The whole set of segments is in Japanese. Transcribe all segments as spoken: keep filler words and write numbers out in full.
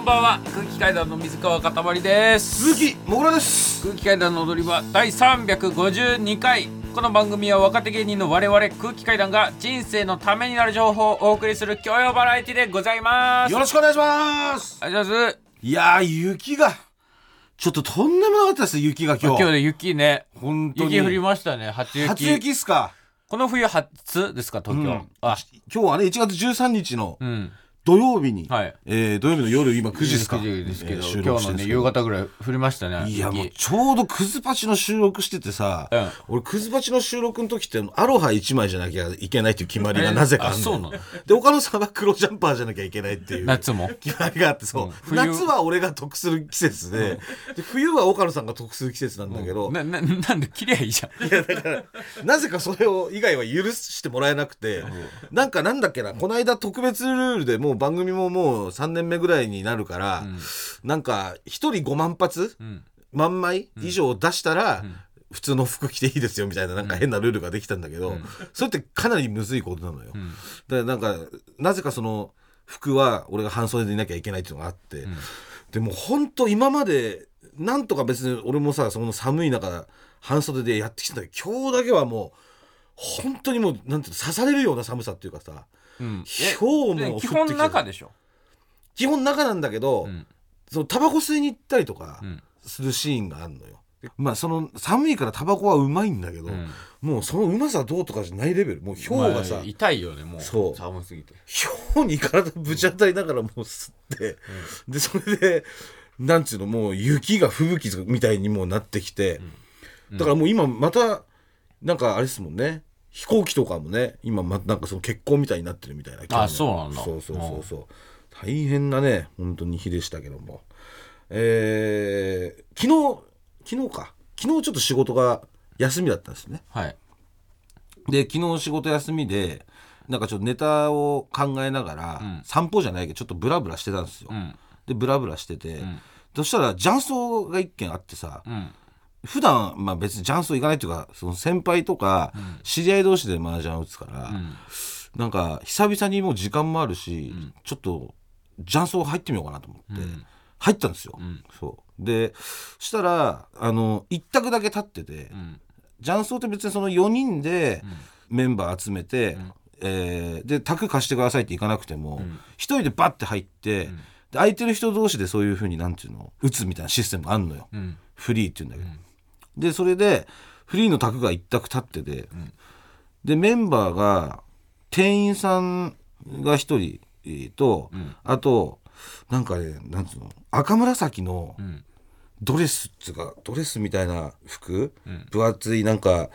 こんばんは。空気階段の水川かたまりです。鈴木もぐらです。空気階段の踊り場だいさんびゃくごじゅうにかい。この番組は若手芸人の我々空気階段が人生のためになる情報をお送りする教養バラエティでございます。よろしくお願いします。ありがとうございます。いやー、雪がちょっととんでもなかったです。雪が今日今日ね、雪ね、本当に雪降りましたね。初雪初雪っすか。この冬初ですか、東京、うん、あ今日はねいちがつじゅうさんにちの、うん、土曜日に、はい、えー、土曜日の夜今くじですか、くじですけど、えー、今日のね夕方ぐらい降りましたね。いや、もうちょうどクズパチの収録しててさ、うん、俺クズパチの収録の時ってアロハいちまいじゃなきゃいけないっていう決まりがなぜかあるの、えー、あ、そうなの。で岡野さんは黒ジャンパーじゃなきゃいけないっていう夏も決まりがあって、そう、うん、夏は俺が得する季節 で,、うん、で冬は岡野さんが得する季節なんだけど、うん、な, な, なんで切りゃいいじゃん。いやだからなぜかそれを以外は許してもらえなくて、うん、なんかなんだっけな、この間特別ルールでもう番組ももうさんねんめぐらいになるから、うん、なんかひとりごまん発、うん、万枚以上出したら、うん、普通の服着ていいですよみたいな、なんか変なルールができたんだけど、うん、それってかなりむずいことなのよ、うん、だからなんかなぜかその服は俺が半袖でいなきゃいけないっていうのがあって、うん、でもほんと今までなんとか別に俺もさ、その寒い中半袖でやってきたんだけど、今日だけはもう本当にもうなんていうの、刺されるような寒さっていうかさ、うん、氷も降ってきて、基本中でしょ。基本中なんだけど、うん、そのタバコ吸いに行ったりとかするシーンがあるのよ、うん、まあその寒いからタバコはうまいんだけど、うん、もうそのうまさどうとかじゃないレベル、もう氷がさ、まあ、痛いよね、もう寒すぎて氷に体ぶち当たりながらもう吸って、うん、でそれでなんていうの、もう雪が吹雪みたいにもうなってきて、うん、だからもう今またなんかあれですもんね、飛行機とかもね、今まなんかその欠航みたいになってるみたいな。あ、そうなんだ。そうそうそうそう、うん、大変なね本当に日でしたけども、えー、昨日昨日か昨日ちょっと仕事が休みだったんですね。はい。で昨日仕事休みでなんかちょっとネタを考えながら、うん、散歩じゃないけどちょっとブラブラしてたんですよ。うん、でブラブラしてて、うん、そしたら雀荘が一軒あってさ。うん、普段、まあ、別に雀荘行かないというか、その先輩とか知り合い同士で麻雀打つから、うん、なんか久々にもう時間もあるし、うん、ちょっと雀荘入ってみようかなと思って、うん、入ったんですよ、うん、そうでそしたらあの一択だけ立ってて、うん、雀荘って別にそのよにんでメンバー集めて、うん、えー、で卓貸してくださいって行かなくても、うん、一人でバッて入って、うん、で空いてる人同士でそういう風になんていうの打つみたいなシステムがあるのよ、うん、フリーっていうんだけど、うん、でそれでフリーの卓が一択立ってて、うん、でメンバーが店員さんが一人と、うん、あとなんかね、なんつうの赤紫のドレスっつうかドレスみたいな服、うん、分厚いなんか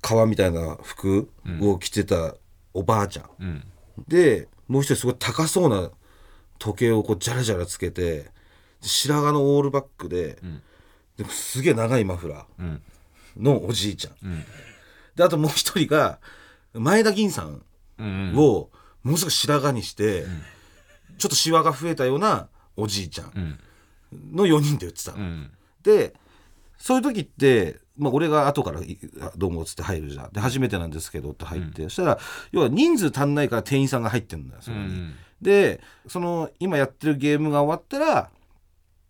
革みたいな服を着てたおばあちゃん、うん、でもう一人すごい高そうな時計をこうジャラジャラつけて白髪のオールバックで、うん、でもすげえ長いマフラーのおじいちゃん、うん、であともう一人が前田銀さんをものすごく白髪にして、うん、ちょっとシワが増えたようなおじいちゃんのよにんで打ってた、うん、でそういう時って、まあ、俺が後からどうもっつって入るじゃん、で初めてなんですけどって入って、うん、そしたら要は人数足んないから店員さんが入ってるんだよそれに、うん、でその今やってるゲームが終わったら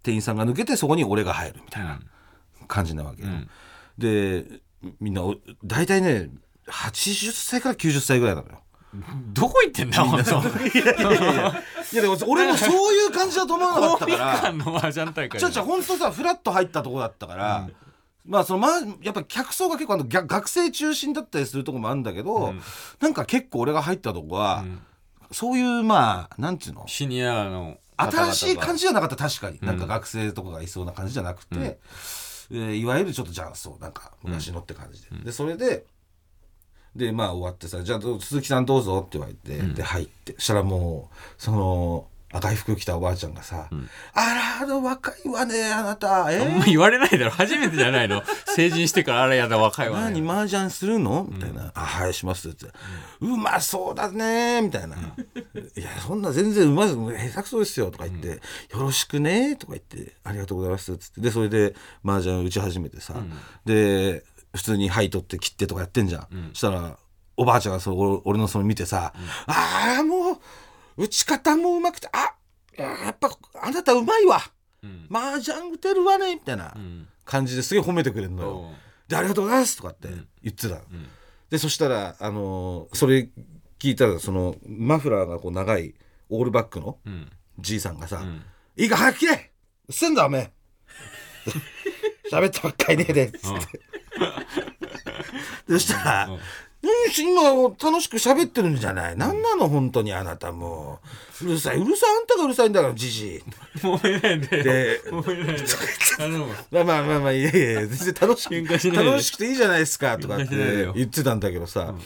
店員さんが抜けてそこに俺が入るみたいな感じなわけ、うん、でみんな大体ねはちじゅっさいからきゅうじゅっさいぐらいなのよ。どこ行ってんだみんな。いやいやいやいやいやでも俺もそういう感じだと思わなかったから公民館の麻雀大会ちょちょ本当さフラッと入ったとこだったから、うん、まあそのまやっぱ客層が結構あの学生中心だったりするとこもあるんだけど、うん、なんか結構俺が入ったとこは、うん、そういうまあなんていうのシニアの新しい感じじゃなかった。確かになんか学生とかがいそうな感じじゃなくて、うん、えー、いわゆるちょっと雀荘なんか昔のって感じで、うん、でそれででまあ終わってさ、じゃあ鈴木さんどうぞって言われて、うん、で入ってしたらもうその赤い服着たおばあちゃんがさ、うん、あらー若いわねあなた、えー、あんま言われないだろ初めてじゃないの成人してからあらやだ若いわね何麻雀するのみたいな、うん、あはいしますって、うん、うまそうだねみたいな、うん、いやそんな全然うまそう下手くそですよとか言って、うん、よろしくねとか言ってありがとうございますって、でそれで麻雀打ち始めてさ、うん、で普通にはい取って切ってとかやってんじゃん、うん、したらおばあちゃんがその俺のその見てさ、うん、ああもう打ち方もうまくて、あいややっぱあなたうまいわ、うん、麻雀打てるわねみたいな感じですげえ褒めてくれるのよ、うん、でありがとうございますとかって言ってた、うんうん、でそしたら、あのー、それ聞いたらそのマフラーがこう長いオールバックのじいさんがさ、うん、いいか早く切れすんだおめえ喋ったばっかりねえでっつってそしたら、うんうん、今楽しく喋ってるんじゃない、なんなの本当にあなたもううるさいうるさいあんたがうるさいんだからじじいもめないでもめないでまあまあまあまあいやいや全然楽しく楽しくていいじゃないですかとかって言ってたんだけどさ、うん、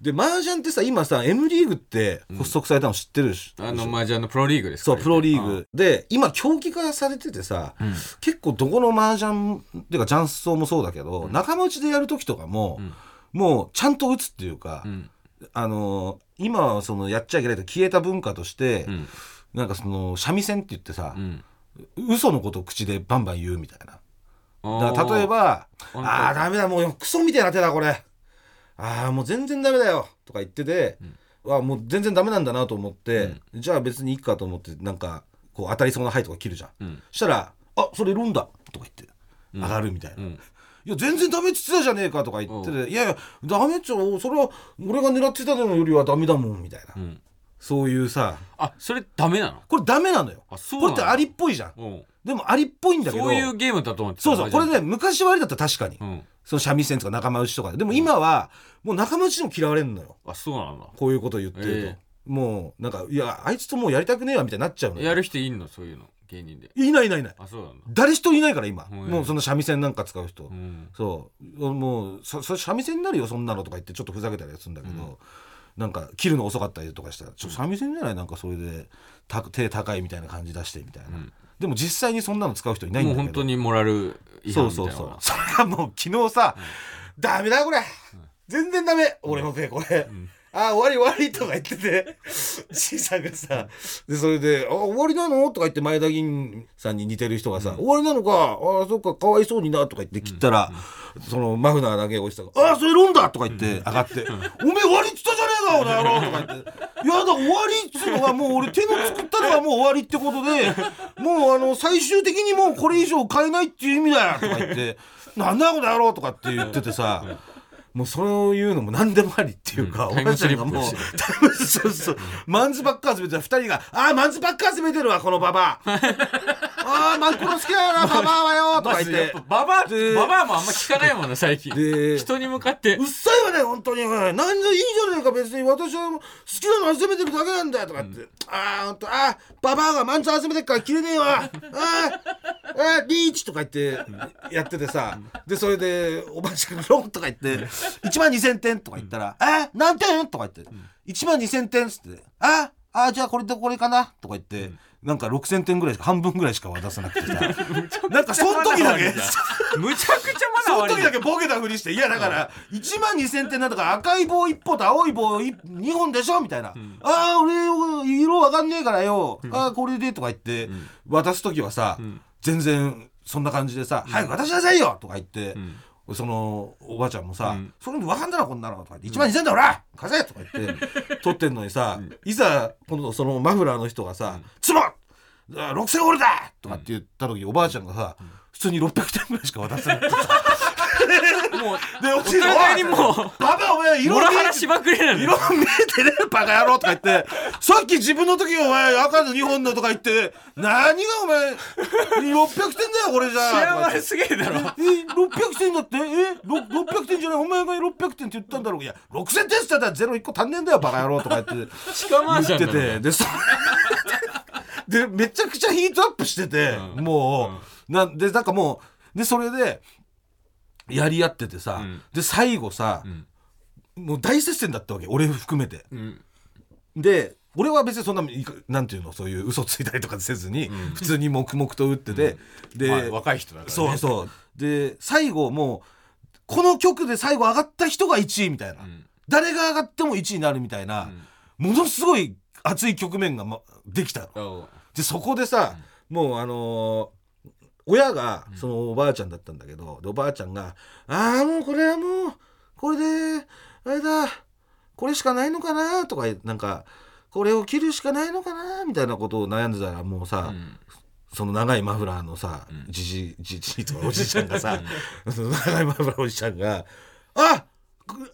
で麻雀ってさ今さ M リーグって発足されたの知ってるし、うん、あの麻雀のプロリーグですか、ね、そうプロリーグで今競技化されててさ、うん、結構どこの麻雀っていうか雀荘もそうだけど、うん、仲間内でやる時とかも、うん、もうちゃんと打つっていうか、うん、あの今はそのやっちゃいけないと消えた文化として、うん、なんかその三味線って言ってさ、うん、嘘のことを口でバンバン言うみたいな、だから例えばあーダメだもうクソみたいな手だこれあーもう全然ダメだよとか言ってて、うん、あもう全然ダメなんだなと思って、うん、じゃあ別にいいかと思ってなんかこう当たりそうな牌とか切るじゃん、うん、したらあそれロンだとか言って上がるみたいな、うんうん、いや全然ダメっつってたじゃねえかとか言ってて、いやいやダメっちゃそれは俺が狙ってたのよりはダメだもんみたいな、うん、そういうさあそれダメなの、これダメなのよ、あそうなの、これってアリっぽいじゃん、うん、でもアリっぽいんだけどそういうゲームだと思って、そうそうこれね昔はありだった確かに、うんその三味線とか仲間内とかで、でも今はもう仲間内でも嫌われるのよ、あそうなんだ、こういうことを言ってると、えー、もうなんかいやあいつともうやりたくねえわみたいになっちゃうのよ。やる人いんのそういうの芸人で、いないいないいない、あそうなんだ、誰一人いないから今、えー、もうその三味線なんか使う人、うん、そうもうそそれ三味線になるよそんなのとか言ってちょっとふざけたりするんだけど、うん、なんか切るの遅かったりとかしたらちょっと三味線じゃないなんかそれでた手高いみたいな感じ出してみたいな、うんでも実際にそんなの使う人いないんだけど、もう本当にモラル違反みたいな、そうそうそうそれがもう昨日さ、うん、ダメだこれ、うん、全然ダメ俺の手これ、うん、あ終わり終わりとか言っててじいさんがさでそれであ終わりなのとか言って前田銀さんに似てる人がさ、うん、終わりなのかあそっかかわいそうになとか言って切ったら、うんうん、そのマフナーだけ落ちたからあそれロンだとか言って上がって、うんうん、おめえ終わりっつったじゃねえかお前やろとか言っていやだ終わりっつうのはもう俺手の作ったのはもう終わりってことでもうあの最終的にもうこれ以上買えないっていう意味だよとか言ってなんだこれやろうとかって言っててさもうそういうのも何でもありっていうか、うん、お前たちがもうそうそうマンズばっか集めてたふたりがあーマンズばっか集めてるわこのババアあーマンコロ好きだよなババアはよとか言ってババアってババアもあんま聞かないもんね最近人に向かってうっさいわね本当に何でいいじゃないか別に私は好きなの集めてるだけなんだよとかって、うん、あーほんとあーババアがマンズ集めてるから切れねえわあーあーリーチとか言ってやっててさでそれでおばあちゃんがロンとか言っていちまんにせんてんとか言ったら、うん、え何点とか言って、うん、いちまんにせんてんっつって、ああじゃあこれとこれかなとか言って、うん、なんかろくせんてんぐらいしか半分ぐらいしか渡さなくてさなんかその時だけむちゃくちゃまだ悪いその時だけボケたふりしていやだからいちまんにせんてんなんだから赤い棒いっぽんと青い棒にほんでしょみたいな、うん、ああ俺色わかんねえからよ、うん、ああこれでとか言って、うん、渡す時はさ、うん、全然そんな感じでさ、うん、早く渡しなさいよとか言って、うんそのおばあちゃんもさ、うん、それも分かんだろこんなのとか言って、うん、いちまんにせんだほら貸せとか言って取ってんのにさ、うん、いざ今度そのマフラーの人がさ、うん、つぼろくせん俺だとかって言った時、うん、おばあちゃんがさ、うん、普通にろっぴゃくてんぐらいしか渡せないってさもうでお互いにもうババお前色見えてねえバカ野郎とか言ってさっき自分の時お前赤のにほんだとか言って何がお前ろっぴゃくてんだよこれじゃ幸せすげえだろええろっぴゃくてんだってえろっぴゃくてんじゃないお前がろっぴゃくてんって言ったんだろういやろくせんてんって言ったらゼロいっこ足んねえんだよバカ野郎とか言って言っててでそれでめちゃくちゃヒートアップしてて、うん、もう、うん、なんでなんかもうでそれでやり合っててさ、うん、で最後さ、うん、もう大接戦だったわけ俺含めて、うん、で俺は別にそんななんていうのそういう嘘ついたりとかせずに、うん、普通に黙々と打ってて、うん、で、まあ、若い人だからねそうそうで最後もうこの局で最後上がった人がいちいみたいな、うん、誰が上がってもいちいになるみたいな、うん、ものすごい熱い局面が、ま、できたのでそこでさ、うん、もうあのー親がそのおばあちゃんだったんだけど、うん、でおばあちゃんがああもうこれはもうこれであれだこれしかないのかなとかなんかこれを着るしかないのかなみたいなことを悩んでたらもうさ、うん、その長いマフラーのさ、うん、じじじじとかおじいちゃんがさその長いマフラーおじちゃんがあ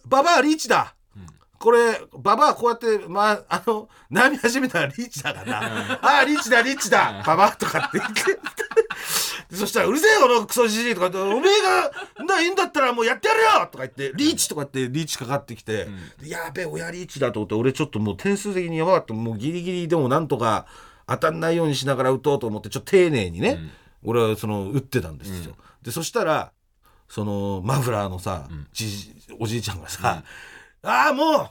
ババアリーチだ、うん、これババアこうやって、まあ、あの悩み始めたらリーチだからなあーリーチだリーチだババアとかって言ってそしたらうるせえこのクソじじいとかっておめえがいいんだったらもうやってやるよとか言ってリーチとかってリーチかかってきて、うん、やべえ親リーチだと思って俺ちょっともう点数的にやばかったもうギリギリでもなんとか当たんないようにしながら打とうと思ってちょっと丁寧にね、うん、俺はその打ってたんですよ、うん、でそしたらそのマフラーのさ、うん、じおじいちゃんがさ、うん、ああもう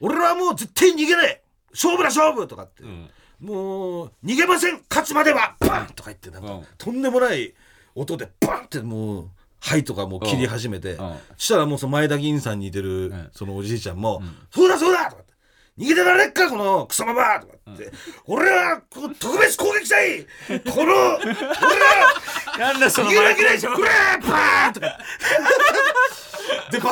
俺はもう絶対逃げない勝負だ勝負とかって、うんもう逃げません勝つまではバンとか言ってなんか、うん、とんでもない音でバンってもう灰とかもう切り始めて、うんうん、そしたらもうその前田銀さんに似てるそのおじいちゃんも、うん、そうだそうだとかって逃げてられっかこのクソババアとかって、うん、俺はこの特別攻撃隊この俺はなんだその前田銀これバーンとかでば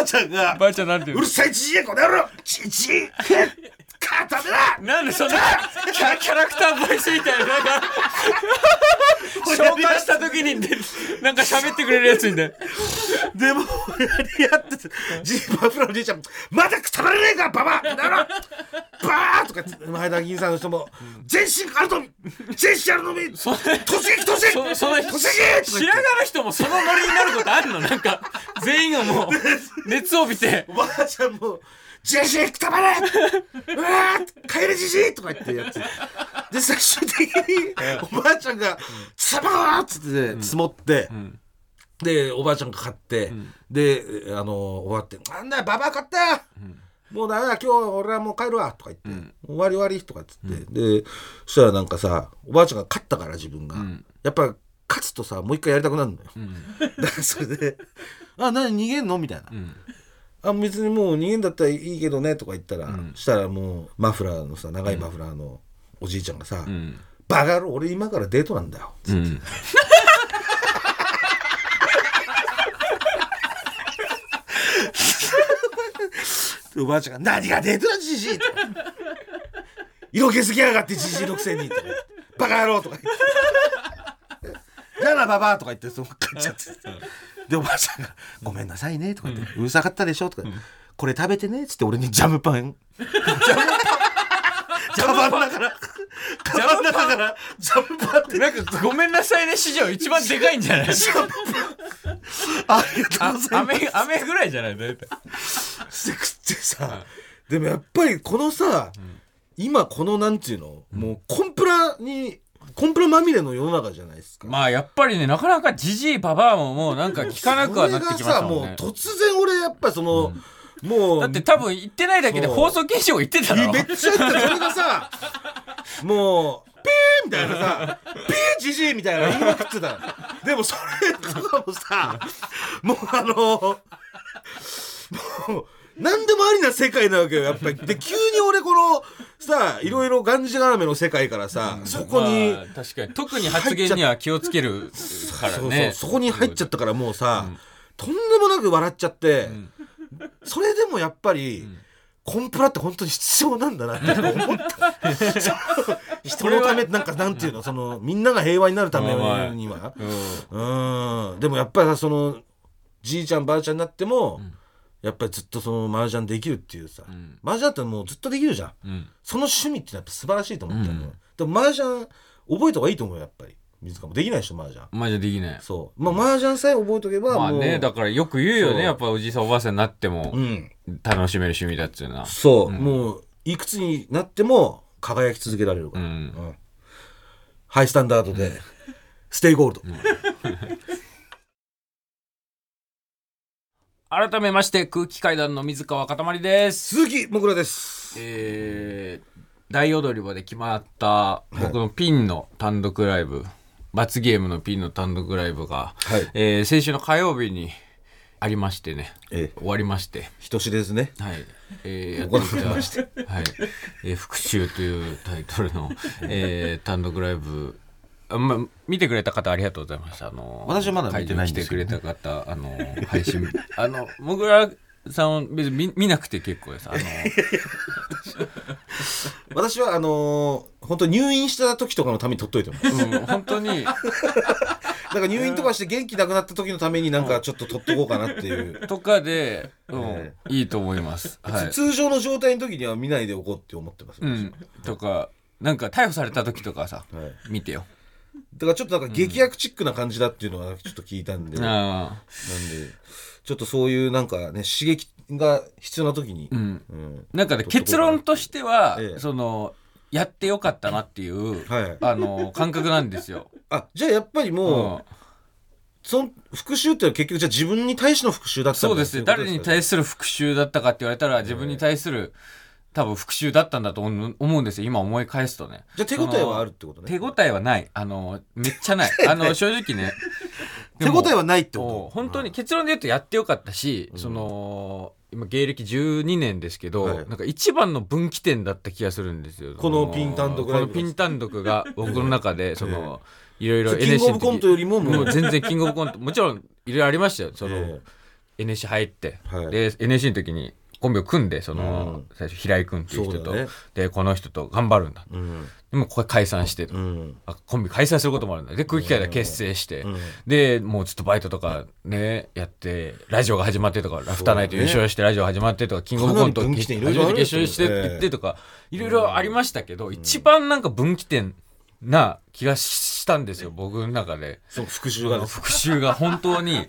あちゃんがばあちゃんなんてうるさいじじいこの野郎じじいカーダメだなんでそんなキャ、キャラクターボイスみたいな、なんか紹介した時になんか喋ってくれるやつみたいでもやり合ってジーパープロのじいちゃんまだくたばれねえかババアだろバーとか前田銀さんの人も全身あるのみ全身あるのみ突撃突撃突撃知らない人もそのノリになることあるのなんか全員がもう熱を帯びておばあちゃんもジジイくたばれうわー帰れジジイとか言ってやつで最終的におばあちゃんがつぼーっつって積もって、うんうん、でおばあちゃんが買って、うん、であの終わってなんだババア買ったよ、うん、もうダメだ今日俺はもう帰るわとか言って、うん、終わり終わりとかっつって、うん、でそしたらなんかさおばあちゃんが勝ったから自分が、うん、やっぱ勝つとさもう一回やりたくなるのよ、うん、だからそれであ何逃げんのみたいな、うんあ別にもう逃げんだったらいいけどねとか言ったら、うん、したらもうマフラーのさ長いマフラーのおじいちゃんがさ、うん、バカ野郎俺今からデートなんだよつって、うん、おばあちゃんが何がデートだじじいと色気づきやがってじじいのくせにとかバカ野郎とか言ってならばばとか言ってその買っちゃってでおばあちゃんがごめんなさいねとか言って、うん、うるさかったでしょとか、うん、これ食べてねっつって俺にジャムパンジャムパンカバンだからカバンだからジャムパンってなんかごめんなさいね史上一番でかいんじゃないジャムパンありがとうございますあ雨、雨ぐらいじゃないだいたいして食ってさ、うん、でもやっぱりこのさ、うん、今このなんていうの、うん、もうコンプラにコンプラまみれの世の中じゃないですか。まあやっぱりねなかなかジジイババアももうなんか聞かなくはなってきましたもんね。それがさもう突然俺やっぱその、うん、もうだって多分言ってないだけで放送禁止を言ってたの。めっちゃそれがさもうピーみたいなさピージジイみたいな言いまくってた。でもそれとかもさもうあのもう。何でもありな世界なわけよやっぱりで急に俺このさいろいろがんじがらめの世界からさ、うん、そこに、まあ、確かに特に発言には気をつけるからねそうそうそこに入っちゃったからもうさ、うん、とんでもなく笑っちゃって、うん、それでもやっぱり、うん、コンプラって本当に必要なんだなって思った人のためなんかなんていうのそのみんなが平和になるためにはうんでもやっぱりさそのじいちゃんばあちゃんになっても、うんやっぱりずっとそのマージャンできるっていうさ、うん、マージャンってもうずっとできるじゃん、うん、その趣味ってやっぱ素晴らしいと思ったんだよ、うん、でもマージャン覚えた方がいいと思うよやっぱり水川もできないでしょマージャンマージャンできないそう、まあ、マージャンさえ覚えとけばもうまあねだからよく言うよねやっぱおじいさんおばあさんになっても楽しめる趣味だっつうなそう、うん、もういくつになっても輝き続けられるから、うんうん、ハイスタンダードで、うん、ステイゴールド、うん改めまして空気階段の水川かたまりです鈴木もぐらです、えー、大踊り場で決まった僕のピンの単独ライブ、はい、罰ゲームのピンの単独ライブが、はいえー、先週の火曜日にありましてね、えー、終わりまして人知れずねはい、えー、やっていたまして、はいえー、復讐というタイトルの、えー、単独ライブま、見てくれた方ありがとうございましたあの私まだ見てないんですけど、ね、来てくれた方あの配信あのもぐらさんを別に 見, 見なくて結構ですあの私はあのー、本当入院した時とかのために取っといてます、うん、本当にだから入院とかして元気なくなった時のためになんかちょっと取っとこうかなっていう、うん、とかで、うんえー、いいと思います、はい、通常の状態の時には見ないでおこうって思ってます、うん、とかなんか逮捕された時とかさ、はい、見てよだからちょっとなんか劇薬チックな感じだっていうのはちょっと聞いたんで、うん、なんでちょっとそういうなんかね刺激が必要な時に、うんうん、なんかね結論としては、ええ、そのやってよかったなっていう、はい、あの感覚なんですよあじゃあやっぱりもう、うん、その復讐ってのは結局じゃあ自分に対しての復讐だったそうですね誰に対する復讐だったかって言われたら自分に対する、ええ多分復讐だったんだと思うんですよ今思い返すとねじゃあ手応えはあるってことね手応えはないあのめっちゃないあの正直ね手応えはないってこと本当に結論で言うとやってよかったし、うん、その今芸歴じゅうにねんですけど、はい、なんか一番の分岐点だった気がするんですよこのピン単独このピン単独が僕の中でそのいろいろキングオブコントよりももう全然キングオブコントもちろんいろいろありましたよその、えー、エヌエスシー 入って、はい、で エヌエスシー の時にコンビを組んでその、うん、最初平井君っていう人とう、ね、でこの人と頑張るんだ、うん、でもこれ解散して、うん、あコンビ解散することもあるんだで空気階段結成して、うん、でもうずっとバイトとかねやってラジオが始まってとかラフターナイト優勝してラジオ始まってとか、ね、キングオブコント初めて決勝していってとかいろいろありましたけど、うん、一番なんか分岐点な気がしたんですよ僕の中でそう復讐が復讐が本当に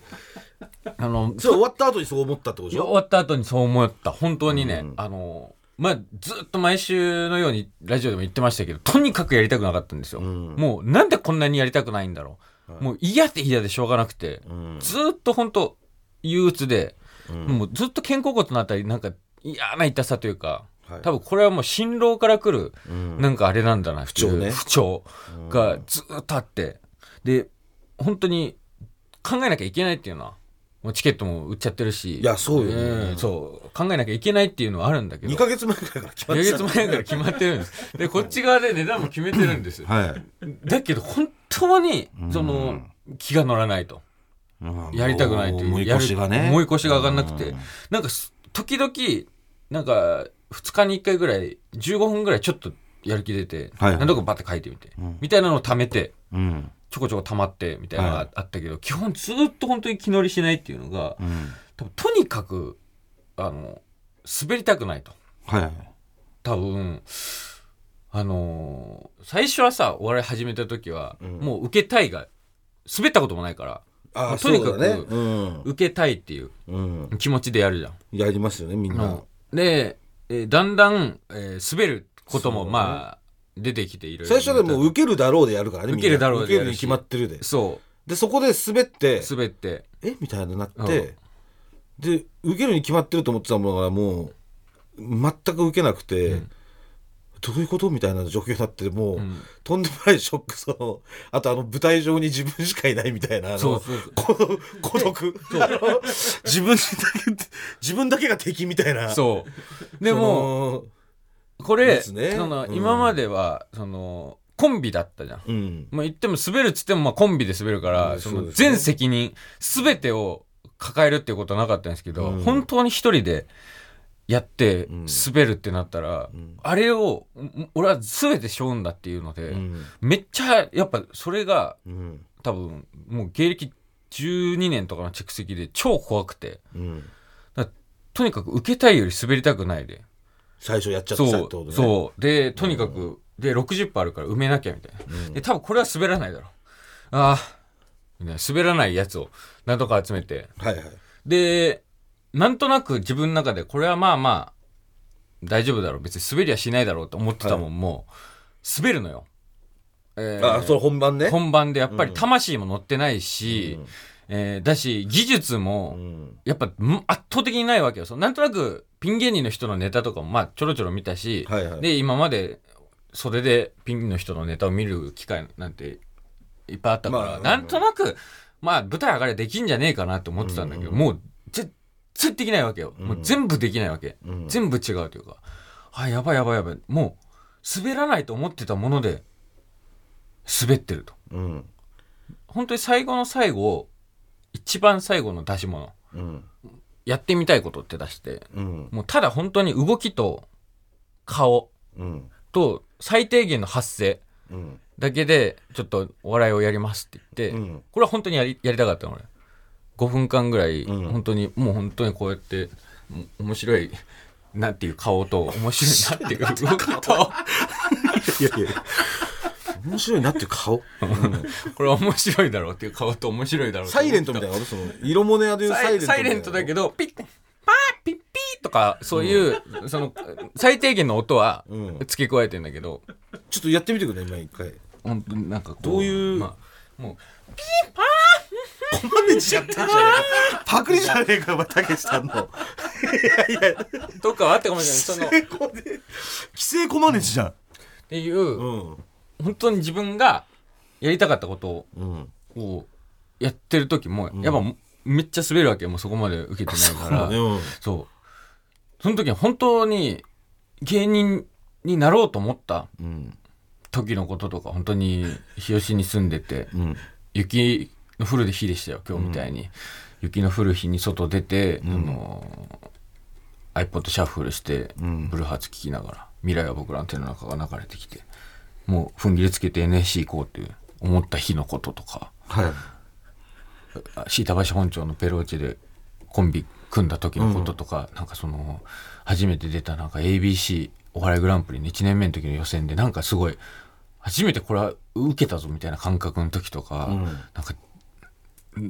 あのそれ終わった後にそう思ったってことでしょ終わった後にそう思った本当にね、うん、あのまあずっと毎週のようにラジオでも言ってましたけどとにかくやりたくなかったんですよ、うん、もうなんでこんなにやりたくないんだろう、はい、もう嫌で嫌でしょうがなくて、うん、ずっと本当憂鬱で、うん、もうずっと肩甲骨のあたりなんか嫌な痛さというか、はい、多分これはもう心労から来る、うん、なんかあれなんだな不調ね不調がずっとあってで本当に考えなきゃいけないっていうのはもうチケットも売っちゃってるしいやそうよね、うん、そう考えなきゃいけないっていうのはあるんだけどにかげつまえから決まってるにかげつまえから決まってるんですでこっち側で値段も決めてるんです、はい、だけど本当にその気が乗らないと、うん、やりたくないという思い越しがね思い越しが上がんなくて、うん、なんか時々なんかふつかにいっかいぐらいじゅうごふんぐらいちょっとやる気出て、はいはい、何とかバッて書いてみて、うん、みたいなのを貯めて、うんちょこちょこ溜まってみたいなのがあったけど、はい、基本ずっと本当に気乗りしないっていうのが、うん、多分とにかくあの滑りたくないと、はい、多分あのー、最初はさお笑い始めた時は、うん、もう受けたいが滑ったこともないからあとにかく、ねうん、受けたいっていう気持ちでやるじゃん、うん、やりますよねみんな、うん、で、えー、だんだん、えー、滑ることもまあ出てきている最初でもう受けるだろうでやるからね受けるだろうでやるし受けるに決まってるでそうでそこで滑って滑ってえみたいになって、うん、で受けるに決まってると思ってたものがもう全く受けなくて、うん、どういうことみたいな状況になってもう、うん、とんでもないショックそのあとあの舞台上に自分しかいないみたいなあのそうそうそう孤独自分だけ自分だけが敵みたいなそうでもこれ、ね、その今までは、うん、そのコンビだったじゃん、うんまあ、言っても滑るっつってもまあコンビで滑るから、うんその全責任、ね、全てを抱えるっていうことはなかったんですけど、うん、本当に一人でやって滑るってなったら、うん、あれを俺は全て背負うんだっていうので、うん、めっちゃやっぱそれが、うん、多分もう芸歴じゅうにねんとかの蓄積で超怖くて、うん、だとにかく受けたいより滑りたくないで最初やっちゃってたってことねそうでとにかく、うん、で ろくじゅっパーセント あるから埋めなきゃみたいな、うん、で多分これは滑らないだろうああ滑らないやつをなんとか集めて、はいはい、でなんとなく自分の中でこれはまあまあ大丈夫だろう別に滑りはしないだろうと思ってたもん、はい、もう滑るのよ、えー、あそれ本番ね本番でやっぱり魂も乗ってないし、うんえー、だし技術もやっぱ圧倒的にないわけよそのなんとなくピン芸人の人のネタとかもまあちょろちょろ見たし、はいはい、で今まで袖でピンの人のネタを見る機会なんていっぱいあったから、まあ、なんとなくまあ舞台上がりできんじゃねえかなって思ってたんだけど、うんうん、もう絶対できないわけよ、うん、もう全部できないわけ、うん、全部違うというか、はい、やばいやばいやばいもう滑らないと思ってたもので滑ってると、うん、本当に最後の最後一番最後の出し物、うんやってみたいことって出して、うん、もうただ本当に動きと顔、うん、と最低限の発声だけでちょっとお笑いをやりますって言って、うん、これは本当にやり、やりたかったの俺。ごふんかんぐらい本当に、うん、もう本当にこうやって面白いなっていう顔と面白いなっていう動きといやいや面白いなっていう顔、うん、これ面白いだろうっていう顔と面白いだろうサイレントみたいなのその色モネアでいうサイレントサイレントだけどピッパーピッピーとかそういう、うん、その最低限の音は付け加えてんだけど、うん、ちょっとやってみてくれ今一回本当になんかこうどういう、まあ、もうピーパーコマネちゃってんじゃねえかパクリじゃねえかたけしさんのいやいやどっかはあったかもしれない規制コマネチじゃん、うん、っていう、うん、本当に自分がやりたかったことをやってる時も、うん、やっぱめっちゃ滑るわけもうそこまで受けてないから、うん、そうその時は本当に芸人になろうと思った時のこととか本当に日吉に住んでて、うん、雪の降る日でしたよ今日みたいに、うん、雪の降る日に外出て、うん、あの iPod シャッフルして、うん、ブルーハーツ聴きながら未来は僕らの手の中が流れてきてもう踏ん切りつけて エヌエスシー 行こうって思った日のこととか、はい、椎田橋本町のペローチェでコンビ組んだ時のこととか、うん、なんかその初めて出たなんか エービーシー お笑いグランプリのいちねんめの時の予選でなんかすごい初めてこれは受けたぞみたいな感覚の時とか、うん、なんか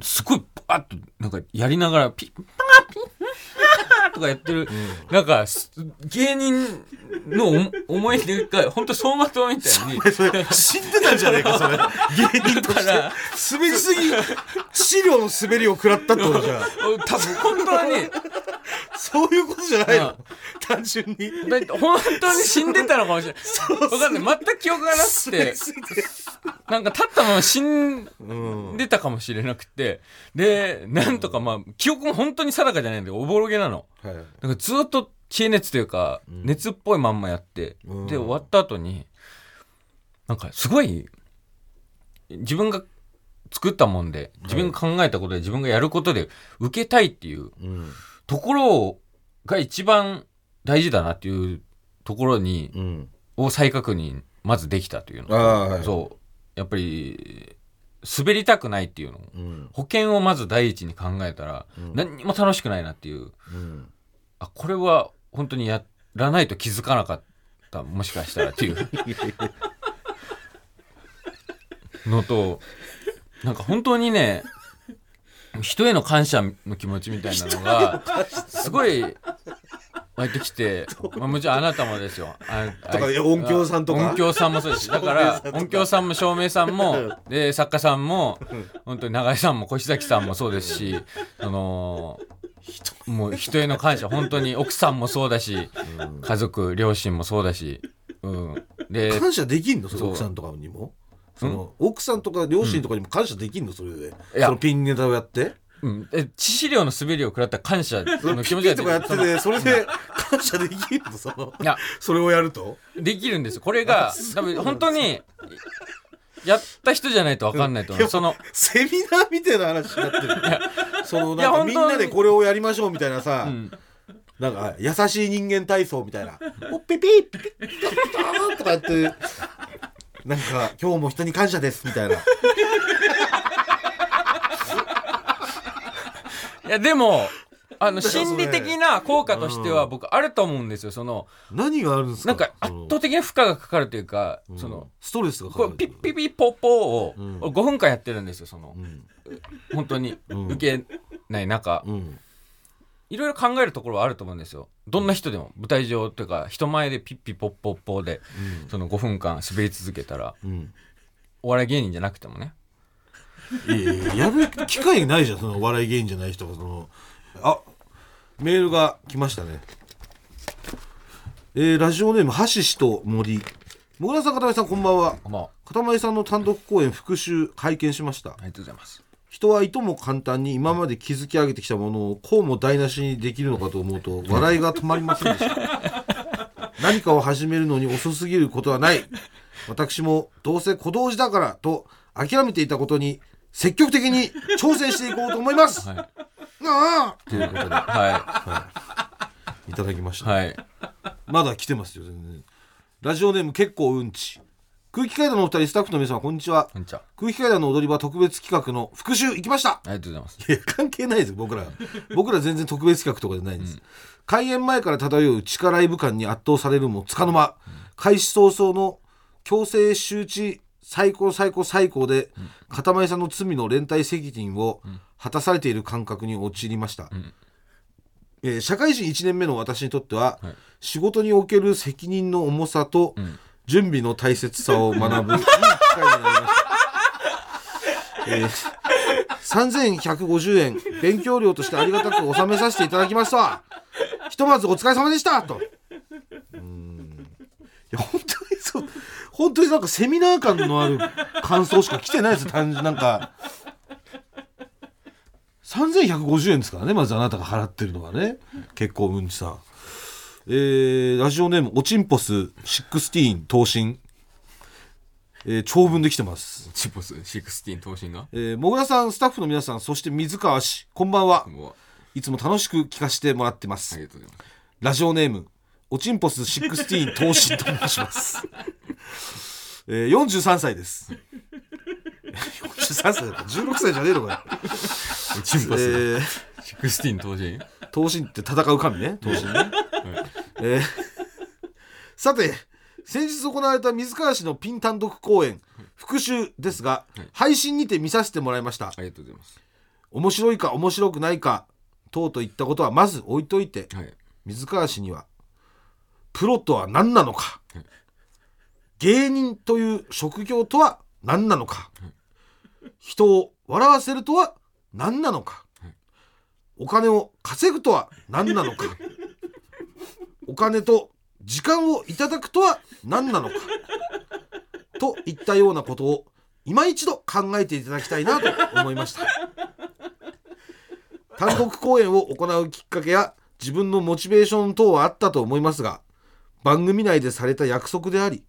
すごいバーッとなんかやりながらピッパーピッパーとかやってる、うん、なんか芸人の思い出が本当走馬灯みたいにそれ死んでたんじゃねえかそれ芸人として滑りすぎ資料の滑りを食らったってことじゃん多分本当はねそういうことじゃないの、うん、単純に本当に死んでたのかもしれないわかんない全く記憶がなくてなんか立ったまま死んでたかもしれなくて、うん、でなんとかまあ記憶も本当に定かじゃないんでおぼろげなの、はい、なんかずっと知恵熱というか、うん、熱っぽいまんまやって、うん、で終わった後になんかすごい自分が作ったもんで自分が考えたことで、はい、自分がやることで受けたいっていう、うんところが一番大事だなっていうところに、うん、を再確認まずできたというのがそうやっぱり滑りたくないっていうの、うん、保険をまず第一に考えたら、うん、何にも楽しくないなっていう、うん、あこれは本当にやらないと気づかなかったもしかしたらっていうのとなんか本当にね人への感謝の気持ちみたいなのがすごい湧いてきて、まあ、もちろんあなたもですよあだから音響さんとか音響さんもそうですだから音響さんも照明さんもで作家さんも本当に永井さんも越崎さんもそうですしそのもう人への感謝本当に奥さんもそうだし、うん、家族両親もそうだし、うん、で感謝できんのその奥さんとかにもその奥さんとか両親とかにも感謝できんのそれで、うん、そのピンネタをやって、うん、え致死量の滑りを食らった感謝の気持ちが出てピンとかやっててそれで感謝できるのそのいやそれをやるとできるんですこれが多分本当にやった人じゃないと分かんないと思うそのセミナーみたいな話になってるそのなんかみんなでこれをやりましょうみたいなさ、うんなんか優しい人間体操みたいなおっピピッピピッとかやってなんか今日も人に感謝ですみたいないやでもあの心理的な効果としては僕あると思うんですよその何があるんですかなんか圧倒的な負荷がかかるというか、うん、そのストレスがかかるこうピッピピポポをごふんかんやってるんですよその、うん、本当に受けない中、うんうん、いろいろ考えるところはあると思うんですよどんな人でも舞台上というか人前でピッピポッポッポで、うん、そのごふんかん滑り続けたら、うん、お笑い芸人じゃなくてもねいやいややる機会ないじゃんそのお笑い芸人じゃない人がそのあメールが来ましたね、えー、ラジオネーム橋氏と森もぐらさんかたまりさんこんばんは、まあ、かたまりさんの単独公演復習拝見しましたありがとうございます人はいとも簡単に今まで築き上げてきたものをこうも台無しにできるのかと思うと笑いが止まりませんでした何かを始めるのに遅すぎることはない私もどうせ小童子だからと諦めていたことに積極的に挑戦していこうと思います、はい、ああということで、はいはい、いただきました、はい、まだ来てますよ全然ラジオネーム結構うんち。空気階段のお二人、スタッフの皆様こんにちは。こんにちは。空気階段の踊り場特別企画の復習行きました。ありがとうございます。いや関係ないです僕ら僕ら全然特別企画とかじゃないんです、うん、開演前から漂う地下ライブ感に圧倒されるもつかの間、うん、開始早々の強制周知最高最高最高で、うん、片前さんの罪の連帯責任を果たされている感覚に陥りました、うんえー、社会人いちねんめの私にとっては、はい、仕事における責任の重さと、うん準備の大切さを学ぶいい機会になりました、えー、さんぜんひゃくごじゅうえん勉強料としてありがたく納めさせていただきました。ひとまずお疲れ様でしたと。うーんいや本当にそう、本当になんかセミナー感のある感想しか来てないです。単純なんかさんぜんひゃくごじゅうえんですからね、まずあなたが払ってるのがね。結構うんちさん、えー、ラジオネームおちんぽすじゅうろく等身、えー、長文できてます。おちんぽすじゅうろく等身が、えー、もぐらさんスタッフの皆さんそして水川氏こんばんは。いつも楽しく聞かせてもらってます。ありがとうございます。ラジオネームおちんぽすじゅうろく等身と申します、えー、よんじゅうさんさいです。よんじゅうさんさいだったじゅうろくさいじゃねえのかよおちんぽすじゅうろく等身等身って戦う神ね、等身ねえー、さて先日行われた水川氏のピン単独公演復習ですが、はい、配信にて見させてもらいました。ありがとうございます。面白いか面白くないか等といったことはまず置いといて、はい、水川氏にはプロとは何なのか、はい、芸人という職業とは何なのか、はい、人を笑わせるとは何なのか、はい、お金を稼ぐとは何なのかお金と時間をいただくとは何なのかといったようなことを今一度考えていただきたいなと思いました。単独公演を行うきっかけや自分のモチベーション等はあったと思いますが、番組内でされた約束であり、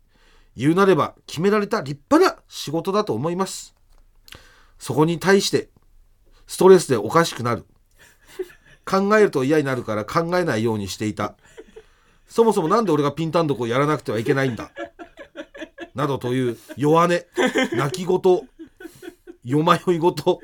言うなれば決められた立派な仕事だと思います。そこに対してストレスでおかしくなる、考えると嫌になるから考えないようにしていた、そもそもなんで俺がピン単独をやらなくてはいけないんだなどという弱音、泣き言、夜迷い事、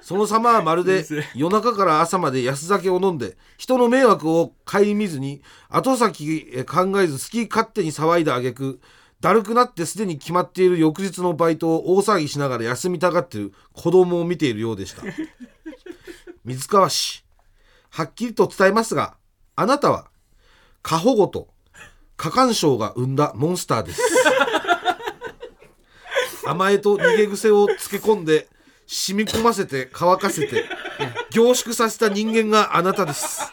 その様はまるで夜中から朝まで安酒を飲んで人の迷惑を顧みずに後先考えず好き勝手に騒いだ挙句、だるくなってすでに決まっている翌日のバイトを大騒ぎしながら休みたがっている子供を見ているようでした。水川氏、はっきりと伝えますが、あなたは過保護と過干渉が生んだモンスターです甘えと逃げ癖をつけ込んで染み込ませて乾かせて凝縮させた人間があなたです。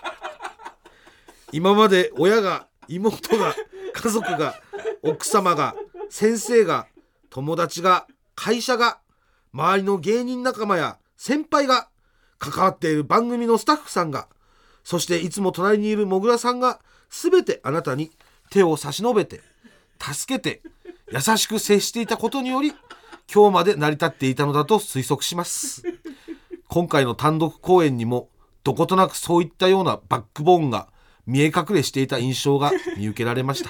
今まで親が、妹が、家族が、奥様が、先生が、友達が、会社が、周りの芸人仲間や先輩が、関わっている番組のスタッフさんが、そしていつも隣にいるもぐらさんが、すべてあなたに手を差し伸べて助けて優しく接していたことにより今日まで成り立っていたのだと推測します。今回の単独公演にもどことなくそういったようなバックボーンが見え隠れしていた印象が見受けられました。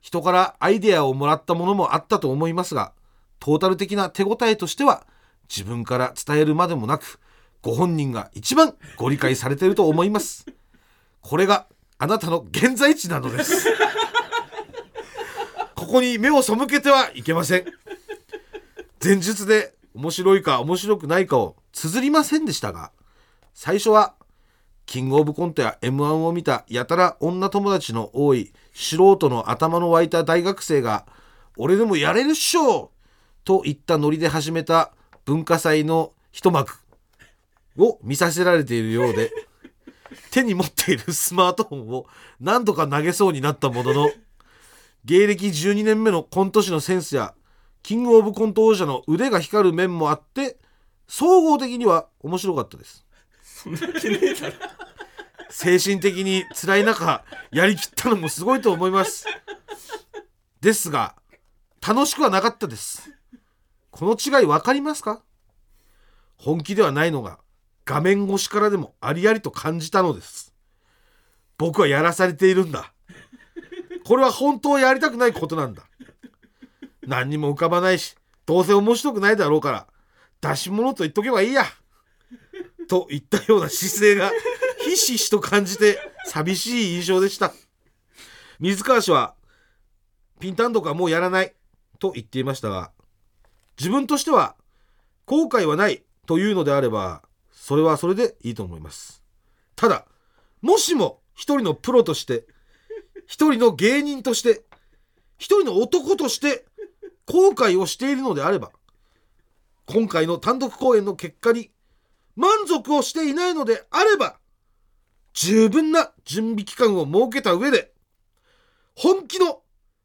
人からアイデアをもらったものもあったと思いますが、トータル的な手応えとしては自分から伝えるまでもなくご本人が一番ご理解されていると思います。これがあなたの現在地なのですここに目を背けてはいけません。前述で面白いか面白くないかを綴りませんでしたが、最初はキングオブコントや エムワン を見たやたら女友達の多い素人の頭の湧いた大学生が俺でもやれるっしょといったノリで始めた文化祭の一幕を見させられているようで、手に持っているスマートフォンを何度か投げそうになったものの、芸歴じゅうにねんめのコント師のセンスやキングオブコント王者の腕が光る面もあって総合的には面白かったです。そんな気ねえだろ。精神的に辛い中やりきったのもすごいと思います。ですが楽しくはなかったです。この違い分かりますか？本気ではないのが画面越しからでもありありと感じたのです。僕はやらされているんだ。これは本当はやりたくないことなんだ。何にも浮かばないし、どうせ面白くないだろうから出し物と言っとけばいいやといったような姿勢がひしひしと感じて寂しい印象でした。水川氏はピン単独はもうやらないと言っていましたが、自分としては後悔はないというのであれば、それはそれでいいと思います。ただ、もしも一人のプロとして、一人の芸人として、一人の男として後悔をしているのであれば、今回の単独公演の結果に満足をしていないのであれば、十分な準備期間を設けた上で本気の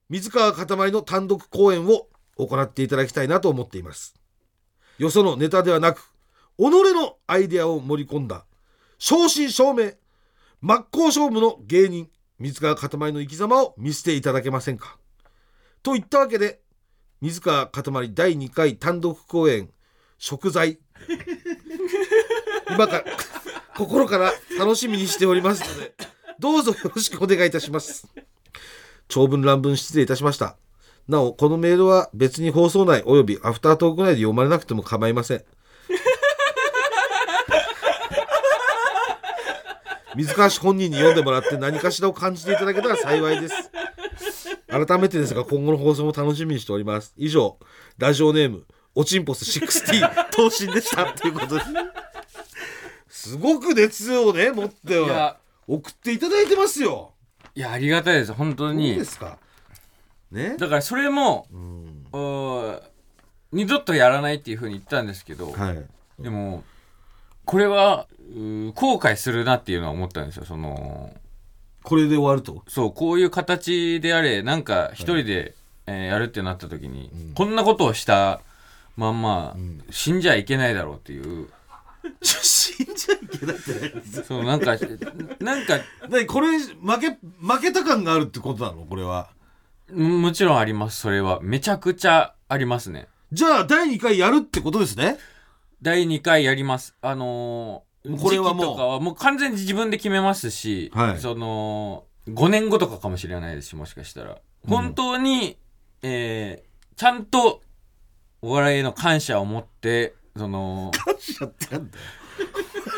水川かたまりの単独公演を行っていただきたいなと思っています。よそのネタではなく、己のアイデアを盛り込んだ正真正銘真っ向勝負の芸人水川かたまりの生き様を見せていただけませんか。といったわけで、水川かたまりだいにかい単独公演食材今から心から楽しみにしておりますので、どうぞよろしくお願いいたします。長文乱文失礼いたしました。なお、このメールは別に放送内およびアフタートーク内で読まれなくても構いません。水川氏本人に読んでもらって何かしらを感じていただけたら幸いです。改めてですが、今後の放送も楽しみにしております。以上、ラジオネームおちんぽすろくじゅう等身でしたということです。すごく熱をね持って送っていただいてますよ。いや、ありがたいです、本当に。そうですか、ね、だからそれも、うん、二度とやらないっていうふうに言ったんですけど、はい、でもこれは後悔するなっていうのは思ったんですよ。そのこれで終わると、そう、こういう形であれ、なんか一人で、はい、えー、やるってなった時に、うん、こんなことをしたまんま、うん、死んじゃいけないだろうっていう。死んじゃいけないってないそう、なんかなんか何これ負け負けた感があるってことなの？これはもちろんあります。それはめちゃくちゃありますね。じゃあだいにかいやるってことですね。だいにかいやります。あのーこれはもう時期とかはもう完全に自分で決めますし、はい、そのごねんごとかかもしれないですし、もしかしたら本当に、うん、えー、ちゃんとお笑いへの感謝を持って、その感謝ってなんだよ。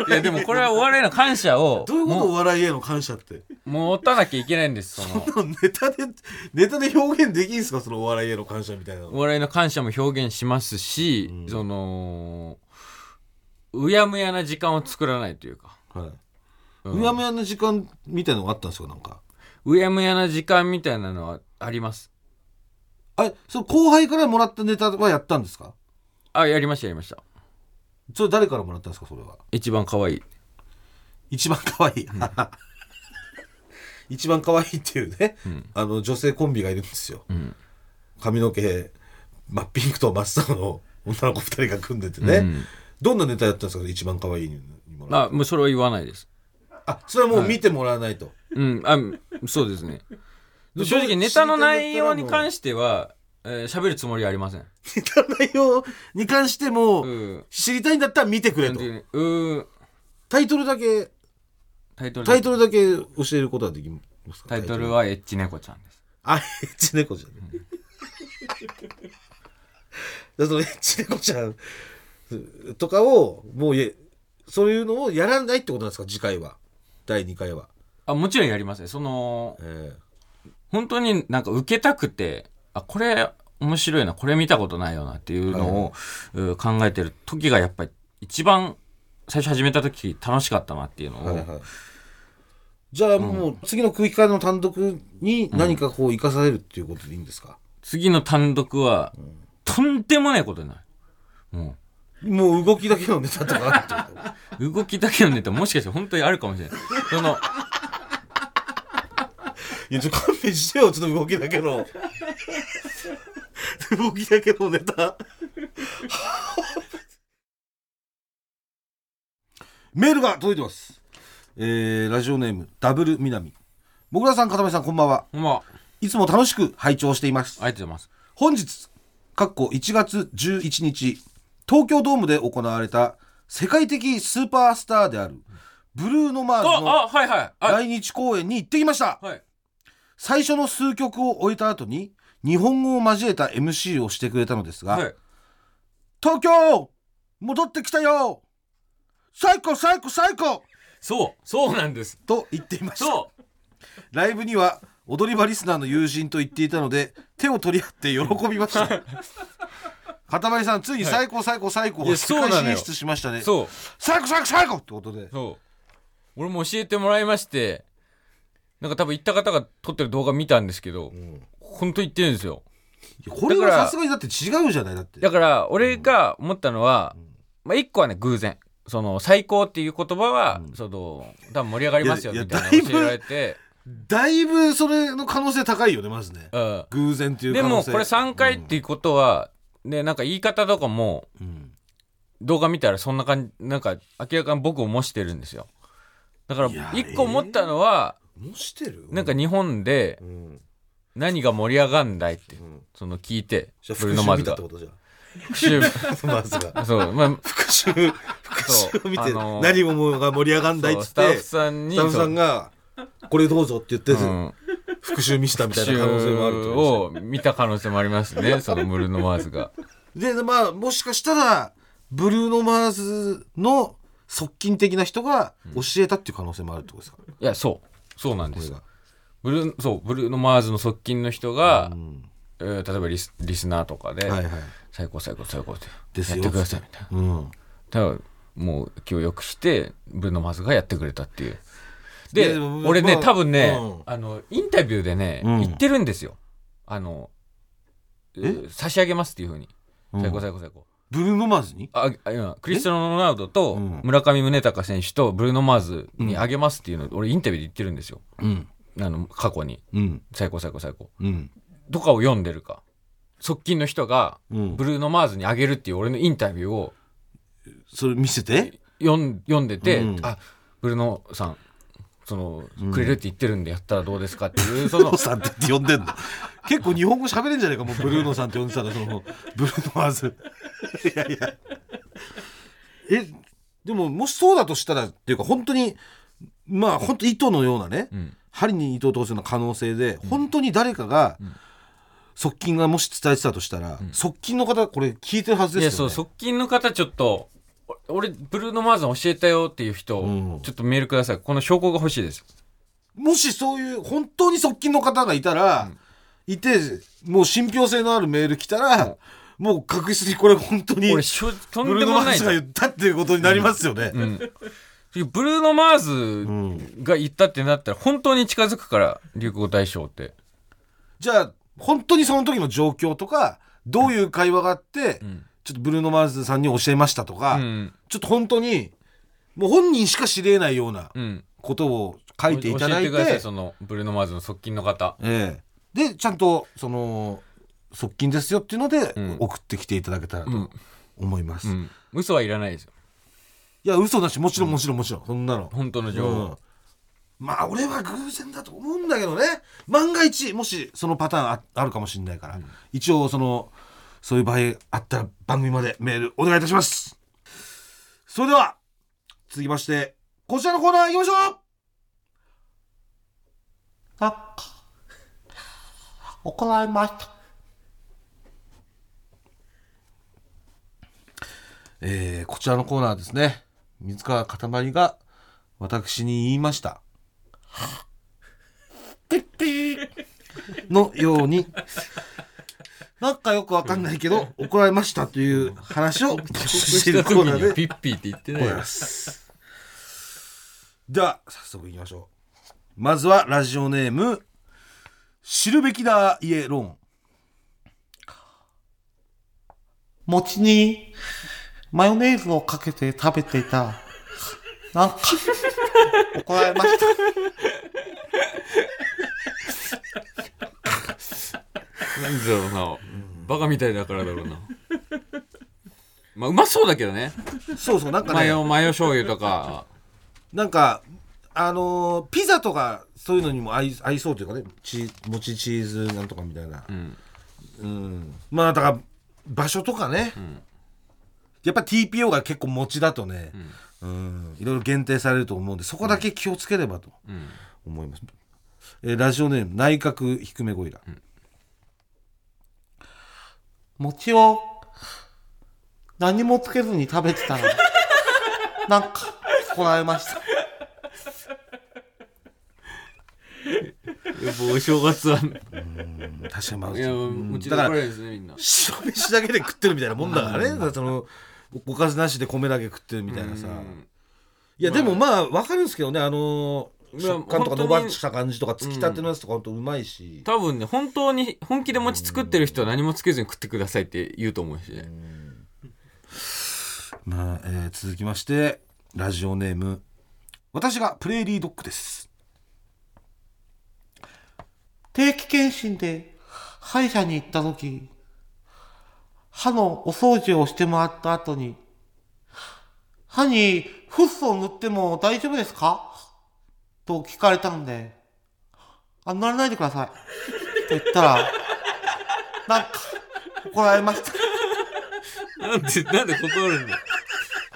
いや、でもこれはお笑いへの感謝をどういうこと？お笑いへの感謝って持たなきゃいけないんです。そのそんなネタでネタで表現できんすか？そのお笑いへの感謝みたいなの。お笑いの感謝も表現しますし、うん、そのうやむやな時間を作らないというか、はい、うん、うやむやな時間みたいなのがあったんですか？なんかうやむやな時間みたいなのはあります。あれ、その後輩からもらったネタはやったんですか？あ、やりましたやりました。それ誰からもらったんですか？それは一番かわいい一番かわいい、うん、一番かわいいっていうね、うん、あの女性コンビがいるんですよ、うん、髪の毛真っピンクと真っ青の女の子ふたりが組んでてね、うん、どんなネタやったんですか？一番可愛いにもらった。あ、もうそれは言わないです。あ、それはもう見てもらわないと、はい、うん、あ、そうですね。正直ネタの内容に関しては喋、えー、るつもりはありません。ネタの内容に関しても、うん、知りたいんだったら見てくれと。うん、タイトルだけタイトルだけタイトルだけ教えることはできますか？タイトルはエッチ猫ちゃんです。あ、エッチ猫ちゃん、うん、だそのエッチ猫ちゃんとかをもうえそういうのをやらないってことなんですか？次回はだいにかいは。あ、もちろんやりますね。その、えー、本当になんか受けたくて、あ、これ面白いな、これ見たことないよなっていうのを、はい、考えてる時がやっぱり一番最初始めた時楽しかったなっていうのを、はいはい、じゃあもう次の空気階段の単独に何かこう生かされるっていうことでいいんですか？うん、次の単独は、うん、とんでもないことになる。もうもう動きだけのネタとかあるってこと？動きだけのネタもしかして本当にあるかもしれない。そのいや、ちょっと勘弁してよ、ちょっと動きだけの動きだけのネタメールが届いてます。えー、ラジオネームダブルみなみ。もぐらさん、かたまりさん、こんばんは。こんばんは。いつも楽しく拝聴しています。ありがとうございます。本日いちがつじゅういちにち、東京ドームで行われた世界的スーパースターであるブルーノマーズの来日公演に行ってきました、はいはい、最初の数曲を終えた後に日本語を交えた エムシー をしてくれたのですが、はい、東京戻ってきたよ最高最高最高そうそうなんですと言っていました。そうライブには踊り場リスナーの友人と言っていたので手を取り合って喜びました。片林さんついに最高最高最高を世界進出しましたね。そう最高最高最高ってことでそう俺も教えてもらいまして、なんか多分行った方が撮ってる動画見たんですけど、うん、本当に行ってるんですよ。いやこれはさすがにだって違うじゃない。だってだから俺が思ったのは、うんまあ、いっこはね偶然その最高っていう言葉は、うん、その多分盛り上がりますよみたいなの教えられてだいぶそれの可能性高いよねまずね、うん、偶然っていう可能性でもこれさんかいっていうことは、うん、でなんか言い方とかも、うん、動画見たらそんな感じなんか明らかに僕を模してるんですよ。だからいっこ思ったのは、えー、模してるなんか日本で何が盛り上がんだいって、うん、その聞いてブルーノマーズが復讐まずがそう、まあ、復讐復讐を見て、あのー、何もが盛り上がんだいっつってスタッフさんにスタッフさんがこれどうぞって言って、うん、復讐見せたみたいな可能性もあると思います。を見た可能性もありますねそのブルーノマーズがで、まあ、もしかしたらブルーノマーズの側近的な人が教えたっていう可能性もあるってことですか、うん、いやそうそうなんですよ。ブルー、そう、ブルーノマーズの側近の人が、うんえー、例えばリス、リスナーとかで、はいはい、最高最高最高ってやってくださいみたいな、うん、だからもう気を良くしてブルーノマーズがやってくれたっていうで、俺ね、まあ、多分ね、うん、あのインタビューでね、うん、言ってるんですよ。あの差し上げますっていう風に、うん、最高最高最高ブルーノマーズにああクリスティアーノ・ロナウドと村上宗隆選手とブルーノマーズにあげますっていうのを、うん、俺インタビューで言ってるんですよ、うん、あの過去に、うん、最高最高最高、うん、とかを読んでるか側近の人が、うん、ブルーノマーズにあげるっていう俺のインタビューをそれ見せて読んでて、うん、あブルーノさんそのうん、くれるって言ってるんでやったらどうですかっていうそのブルーノさんって呼んでんの結構日本語喋れんじゃないかもうブルーノさんって呼んでたらそのブルーノマーズいやいやえでももしそうだとしたらっていうか本当にまあ本当糸のようなね、うん、針に糸を通すような可能性で、うん、本当に誰かが、うん、側近がもし伝えてたとしたら、うん、側近の方これ聞いてるはずですよね。いやそう側近の方ちょっと俺ブルーノマーズ教えたよっていう人、うん、ちょっとメールください。この証拠が欲しいです。もしそういう本当に側近の方がいたら、うん、いてもう信憑性のあるメール来たら、うん、もう確実にこれ本当にブルーノマーズが言ったっていうことになりますよね、うんうん、ブルーノマーズが言ったってなったら本当に近づくから流行大賞ってじゃあ本当にその時の状況とかどういう会話があって、うんうんちょっとブルーノマーズさんに教えましたとか、うん、ちょっと本当にもう本人しか知れないようなことを書いていただいて、うん、教えてくださいそのブルーノマーズの側近の方、ええ、でちゃんとその側近ですよっていうので送ってきていただけたらと思います、うんうんうん、嘘はいらないですよ。いや嘘だしもちろんもちろんもちろん、うん、そんなの本当の情報、うん、まあ俺は偶然だと思うんだけどね万が一もしそのパターン あ, あるかもしれないから、うん、一応そのそういう場合あったら番組までメールお願いいたします。それでは続きましてこちらのコーナー行きましょう。なんか怒られました、えー、こちらのコーナーですね。水川かたまりが私に言いましたピッピーのようになんかよくわかんないけど、うん、怒られましたという話をしてるコーナーでピッピーって言ってないですでは早速いきましょう。まずはラジオネーム知るべきだイエローン。餅にマヨネーズをかけて食べていたなんか怒られました何だろうな、うん、バカみたいだからだろうなまあうまそうだけどねそうそうなんかねマヨマヨ醤油とかなんかあのー、ピザとかそういうのにも合い、合いそうというかねチもちチーズなんとかみたいなうん、うん、まあだから場所とかね、うん、やっぱ ティーピーオー が結構餅だとね、うん、うんいろいろ限定されると思うんでそこだけ気をつければと思います、うんうんえー、ラジオネーム内角低めゴリラ、うん、餅を何もつけずに食べてたのなんか怒られましたやっぱお正月はねうん確かにまあだから白飯だけで食ってるみたいなもんだからね、うん、だからそのおかずなしで米だけ食ってるみたいなさ、うん、いやでもまあ分かるんですけどねあの食感とか伸ばした感じとか突き立てのやつとかほんとうまいし、うん、多分ね本当に本気で餅作ってる人は何もつけずに食ってくださいって言うと思うしね、うん、まあ、えー、続きましてラジオネーム私がプレーリードッグです。定期検診で歯医者に行った時歯のお掃除をしてもらった後に歯にフッ素を塗っても大丈夫ですかと聞かれたんであ、塗らないでくださいと言ったらなんか怒られました。なんで、なんで断るんだよ。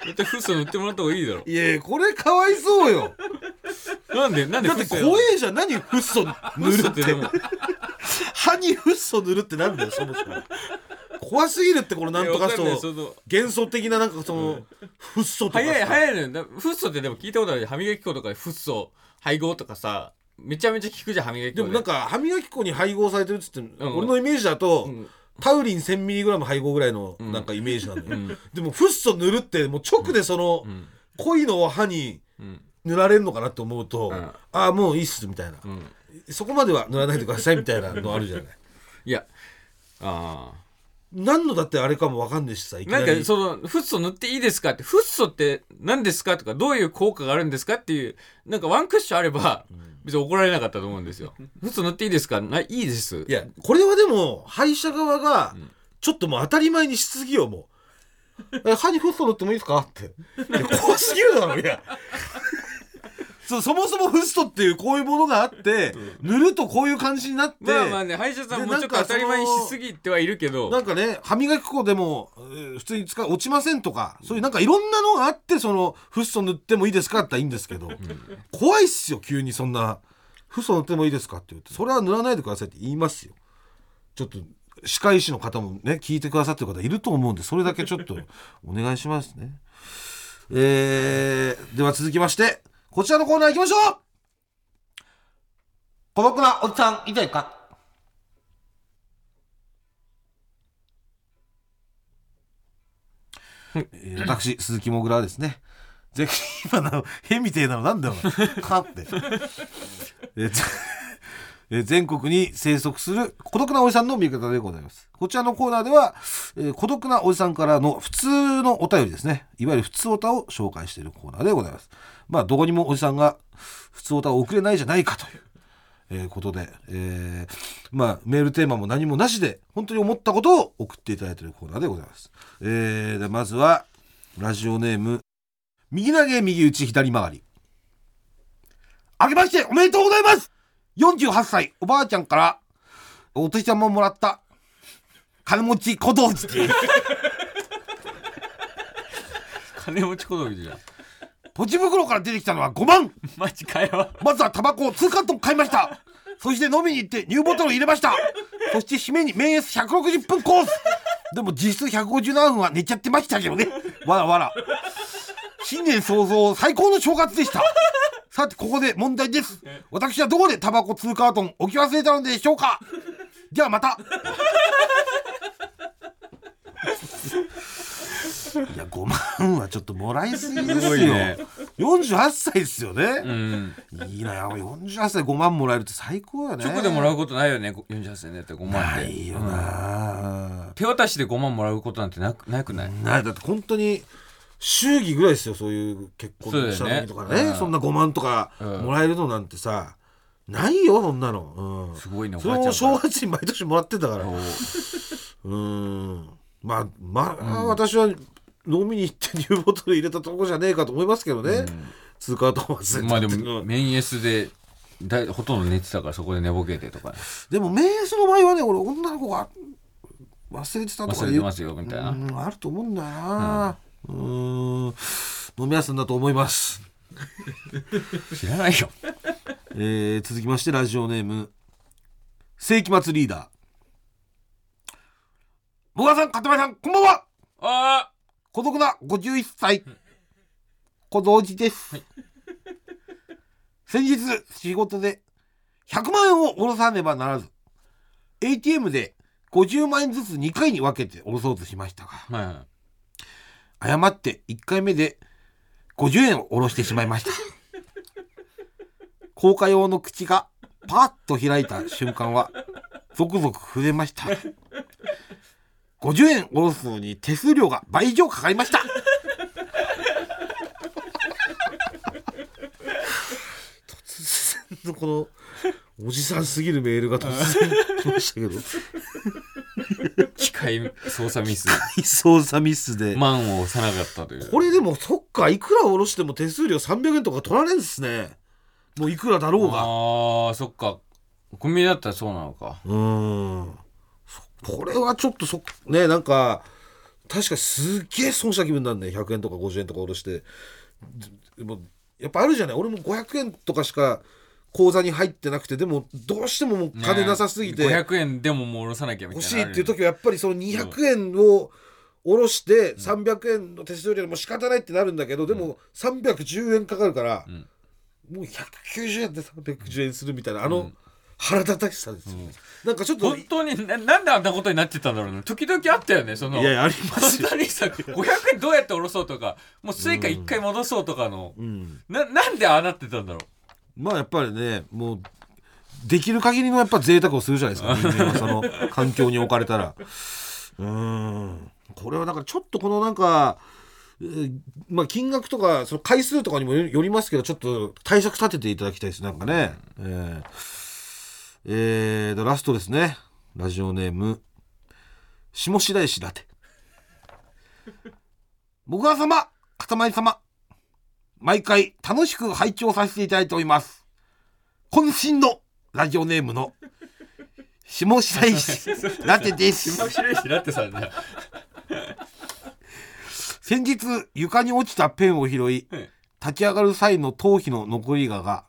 絶対フッ素塗ってもらった方がいいだろ。いやこれかわいそうよなんでなんでだって怖えじゃん。何フッ素塗るってでも歯にフッ素塗るってなんだよそもそも怖すぎるって。このなんとかその幻想的ななんかそのフッ素とか早い早いのよ。フッ素ってでも聞いたことある。歯磨き粉とかでフッ素配合とかさめちゃめちゃ効くじゃん歯磨き粉で。でもなんか歯磨き粉に配合されてるっつって、うん、俺のイメージだと、うん、タウリン せんミリグラム 配合ぐらいのなんかイメージなのよ、うん、でもフッ素塗るってもう直でその、うん、濃いのを歯に、うん塗られるのかなと思うと、うん、ああもういいっすみたいな、うん、そこまでは塗らないでくださいみたいなのあるじゃないいやあ何のだってあれかも分かんないしさいきなりなんかそのフッ素塗っていいですかってフッ素って何ですかとかどういう効果があるんですかっていうなんかワンクッションあれば別に怒られなかったと思うんですよ、うん、フッ素塗っていいですかないいです。いやこれはでも歯医者側がちょっともう当たり前にしすぎよもう歯にフッ素塗ってもいいですかって怖すぎるだろ。いやそ, そもそもフッ素っていうこういうものがあって、うん、塗るとこういう感じになってまあまあね歯医者さんもちょっと当たり前にしすぎてはいるけどなんかね歯磨き粉でも、えー、普通に使う落ちませんとかそういうなんかいろんなのがあってそのフッ素塗ってもいいですかって言ったらいいんですけど、うん、怖いっすよ急にそんなフッ素塗ってもいいですかって言ってそれは塗らないでくださいって言いますよ。ちょっと歯科医師の方もね聞いてくださってる方いると思うんでそれだけちょっとお願いしますね、えー、では続きましてこちらのコーナー行きましょう。孤独なおじさんいないか。えー、私鈴木もぐらはですね今の変みてえなのなんだよかってええ全国に生息する孤独なおじさんの見方でございます。こちらのコーナーでは、えー、孤独なおじさんからの普通のお便りですねいわゆる普通おたを紹介しているコーナーでございます。まあどこにもおじさんが普通おたを送れないじゃないかという、えー、ことで、えー、まあメールテーマも何もなしで本当に思ったことを送っていただいているコーナーでございます、えー、でまずはラジオネーム右投げ右打ち左回りあけましておめでとうございます。よんじゅうはっさいおばあちゃんからお年玉もらった金持ち小道具金持ち小道具じゃん。ポチ袋から出てきたのはごまん。マジかよ。まずはタバコをにかんとん買いました。そして飲みに行ってニューボトルを入れました。そして締めに麺エースひゃくろくじゅっぷんコースでも実質ひゃくごじゅうななふんは寝ちゃってましたけどね。わらわら新年早々最高の正月でした。さてここで問題です。私はどこでタバコにカートン置き忘れたのでしょうか。ではまたいやごまんはちょっともらいすぎですよ。すごいね、よんじゅうはっさいですよね、うん、いいなやよんじゅうはっさいごまんもらえるって最高だね。直でもらうことないよねよんじゅうはっさいねってごまんってないよな、うん、手渡しでごまんもらうことなんてなくないくないない。だって本当に祝儀ぐらいですよそういう結婚した時とか ね, そ, ね、うん、そんなごまんとかもらえるのなんてさ、うん、ないよそんなの、うん、すごいねおばあちゃんからそれを正月に毎年もらってたからうんまあまあ、うん、私は飲みに行ってニューボトル入れたとこじゃねえかと思いますけどね、うん、通過と思わせてまあでも免エスでだほとんど寝てたからそこで寝ぼけてとか、ね、でも免エスの場合はね俺女の子が忘れてたとか忘れてますよみたいな、うん、あると思うんだよな、うんうーん飲みやすんだと思います知らないよ、えー、続きましてラジオネーム世紀末リーダーもがさん、かたまりさん、こんばんは。あ孤独なごじゅういっさい小僧寺です、はい、先日仕事でひゃくまんえんを下ろさねばならず エーティーエム でごじゅうまんえんずつにかいに分けて下ろそうとしましたが、はいはい、誤っていっかいめでごじゅうえんを下ろしてしまいました硬貨用の口がパッと開いた瞬間はゾクゾク震えました。ごじゅうえん下ろすのに手数料が倍以上かかりました突然のこのおじさんすぎるメールが突然来ましたけど機械操作ミス機械操作ミスで万を押さなかったという。これでもそっか、いくら下ろしても手数料さんびゃくえんとか取られるんですね。もういくらだろうが。ああ、そっか、コンビニだったらそうなのか。うーん、これはちょっとそね、なんか確かにすげえ損した気分なんね。ひゃくえんとかごじゅうえんとか下ろしてもやっぱあるじゃない。俺もごひゃくえんとかしか口座に入ってなくて、でもどうしてももう金なさすぎて、ね、ごひゃくえんでももう下ろさなきゃみたいな欲しいっていう時はやっぱりそのにひゃくえんを下ろしてさんびゃくえんの手数料でも仕方ないってなるんだけど、でもさんびゃくじゅうえんかかるから、うん、もうひゃくきゅうじゅうえんでさんびゃくじゅうえんするみたいな、あの、うん、腹立たしさですよ、うん、なんかちょっと本当に な, なんであんなことになってたんだろうね。時々あったよね、その。いやいやありますよ。本当にさ、ごひゃくえんどうやって下ろそうとか、もうスイカいっかい戻そうとかの、うん、な, なんでああなってたんだろう。まあやっぱりね、もうできる限りのやっぱ贅沢をするじゃないですか人間はその環境に置かれたらうーん、これはだからちょっとこのなんか、まあ、金額とかその回数とかにもよりますけど、ちょっと対策立てていただきたいです。なんかね、えーえー、ラストですね。ラジオネーム下白石だてもが様、かたまり様、毎回楽しく拝聴させていただいております。渾身のラジオネームの下白石だてです下白石だてさんだ先日床に落ちたペンを拾い立ち上がる際の頭皮の残りがが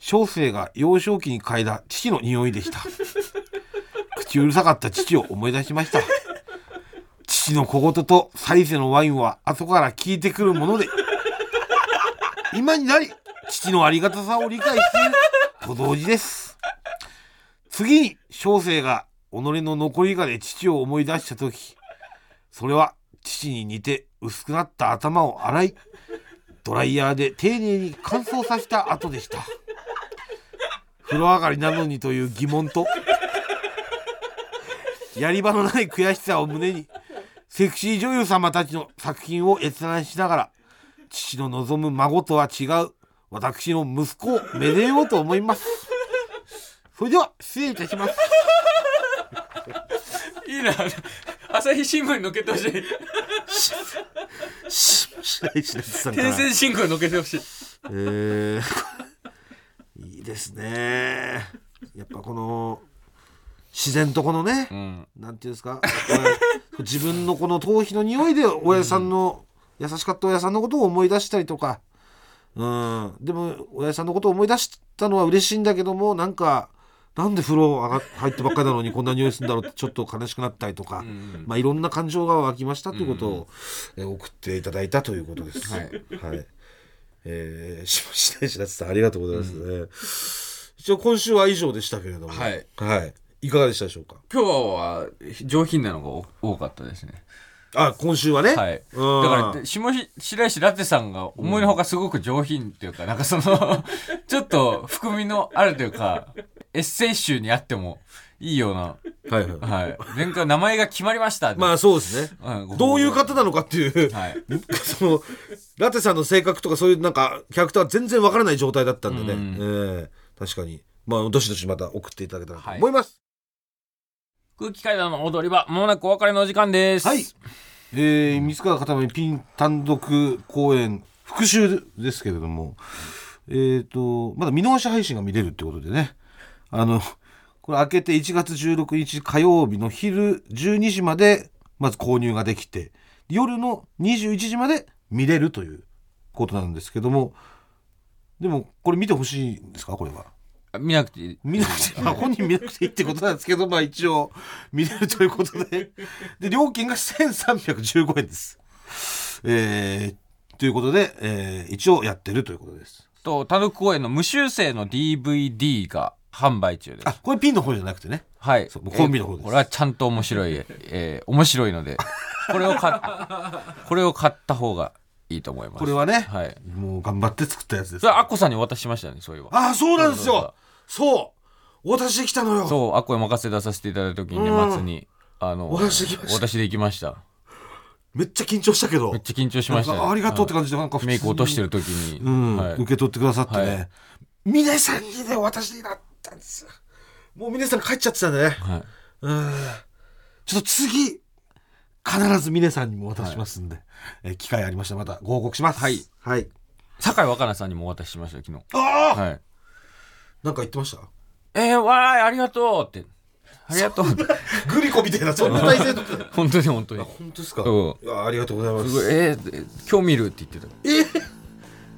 小生が幼少期に嗅いだ父の匂いでした口うるさかった父を思い出しました。父の小言と再生のワインは後から効いてくるもので今になり父のありがたさを理解していると同時です。次に小生が己の残りがで父を思い出した時、それは父に似て薄くなった頭を洗いドライヤーで丁寧に乾燥させた後でした。風呂上がりなのにという疑問とやり場のない悔しさを胸にセクシー女優様たちの作品を閲覧しながら父の望む孫とは違う私の息子をめでようと思います。それでは失礼いたしますいいな、朝日新聞に載っけてほしい訂正進行に載っけてほしい、えーいいですね。やっぱこの自然とこのね、うん、なんていうんですか自分のこの頭皮の匂いで親さんの、うん、優しかった親さんのことを思い出したりとか、うん、でも親さんのことを思い出したのは嬉しいんだけども、なんかなんで風呂上が入ってばっかりなのにこんな匂いするんだろうってちょっと悲しくなったりとか、うん、まあいろんな感情が湧きましたということを、うん、え送っていただいたということです、うん、はい、はい、えー、しもしないしなつさんありがとうございます、ね、うん、一応今週は以上でしたけれども、はい、はい、いかがでしたでしょうか。今日は上品なのが多かったですね。あ、今週はね、はい、うん、だからしもし白石ラテさんが思いのほかすごく上品っていうか、うん、なんかそのちょっと含みのあるというかエッセイ集にあってもいいような、はいはいはい、前回名前が決まりましたまあそうですね、うん、どういう方なのかっていう、はい、そのラテさんの性格とかそういうなんかキャラクターは全然わからない状態だったんでね、うん、えー、確かにまあどしどしまた送っていただけたらと思います、はい、空気階段の踊り場、まもなくお別れの時間です。はい、えー、水川かたまりピン単独公演復習ですけれども、えーとまだ見逃し配信が見れるってことでね、あのこれ明けていちがつじゅうろくにち火曜日の昼じゅうにじまでまず購入ができて、夜のにじゅういちじまで見れるということなんですけども、でもこれ見てほしいんですか、これは。見なくていい、見なくて、まあ、本人見なくていいってことなんですけど、まあ一応見れるということで、で料金がせんさんびゃくじゅうごえんです、えー、ということで、えー、一応やってるということです。と単独公演の無修正の ディーブイディー が販売中です。あ、これピンの方じゃなくてね、はい、そう、コンビの方です。これはちゃんと面白い、えー、面白いのでこれを買っこれを買った方がいいと思います。これはね、はい、もう頑張って作ったやつです。それアッコさんにお渡ししましたね、そういえば。ああ、そうなんですよ。そう、お渡しできたのよ。そう、アッコに任せ出させていただいた時に、ね、松にあのお渡しできました。お渡しできました。めっちゃ緊張したけど。めっちゃ緊張しました、ね。ありがとうって感じで、なんかメイク落としてる時に、うん、はい、受け取ってくださってね。はい、皆さんにね、お渡しになったんです。もう皆さん帰っちゃってたね。はい、うん。ちょっと次。必ず峰さんにもお渡ししますんで、はい、え機会ありましたらまたご報告します。はい、はい、酒井若菜さんにもお渡ししました昨日。ああ、はい、なんか言ってました。えー、わー、ありがとうって、ありがとうってグリコみたいな、そんな体勢とか本当に本当に本当ですか。ういや、ありがとうございます。すごい、えー、今日見るって言ってた。えー、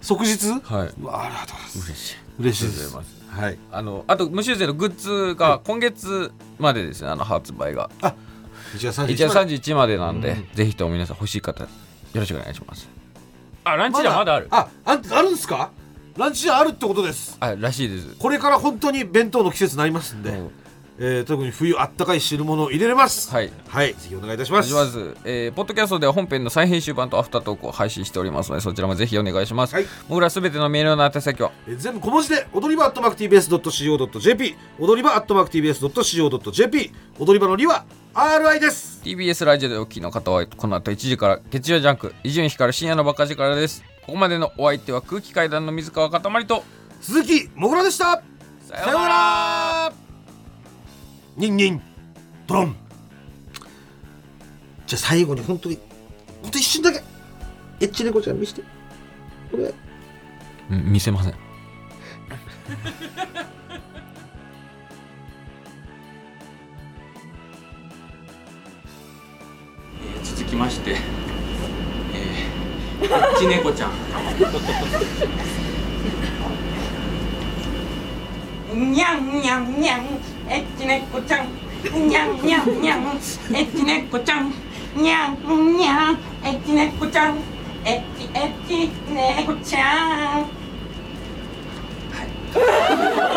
即日。はい、うわ、ありがとうございます。嬉しい、嬉しいです。はい、あのあと無修正のグッズが今月までですね、あの発売が、あ、いちがつさんじゅういちにちまでなんで、うん、ぜひとも皆さん欲しい方よろしくお願いします。あ、ランチじゃまだある、ま、あ, あ, あるんですか。ランチじゃあるってことです。あ、らしいです。これから本当に弁当の季節になりますんで、うん、えー、特に冬あったかい汁物を入れれます。はい、はい、ぜひお願いいたします。まず、えー、ポッドキャストでは本編の再編集版とアフタートークを配信しておりますので、そちらもぜひお願いします。はい、僕らすべてのメールの宛先は、えー、全部小文字で踊り場 アットマークティービーエスドットシーオー.jp、 踊り場 アットマークティービーエスドットシーオー.jp、 踊り場のりはアールアイ です。 ティービーエス ラジオでお聞きの方はこの後いちじから月曜ジャンク、伊集院光深夜のバカ力です。ここまでのお相手は空気階段の水川かたまりと鈴木もぐらでした。さようなら。ニンニンドロン。じゃあ最後に本当に本当一瞬だけエッチ猫ちゃん見せて、これ見せません続きまして、エッチ猫ちゃんにゃんにゃんにゃん、エッチ猫ちゃんにゃんにゃんにゃん、エッチ猫ちゃんにゃんにゃん、エッチ猫ちゃん、エッチエッチ猫ちゃん、はい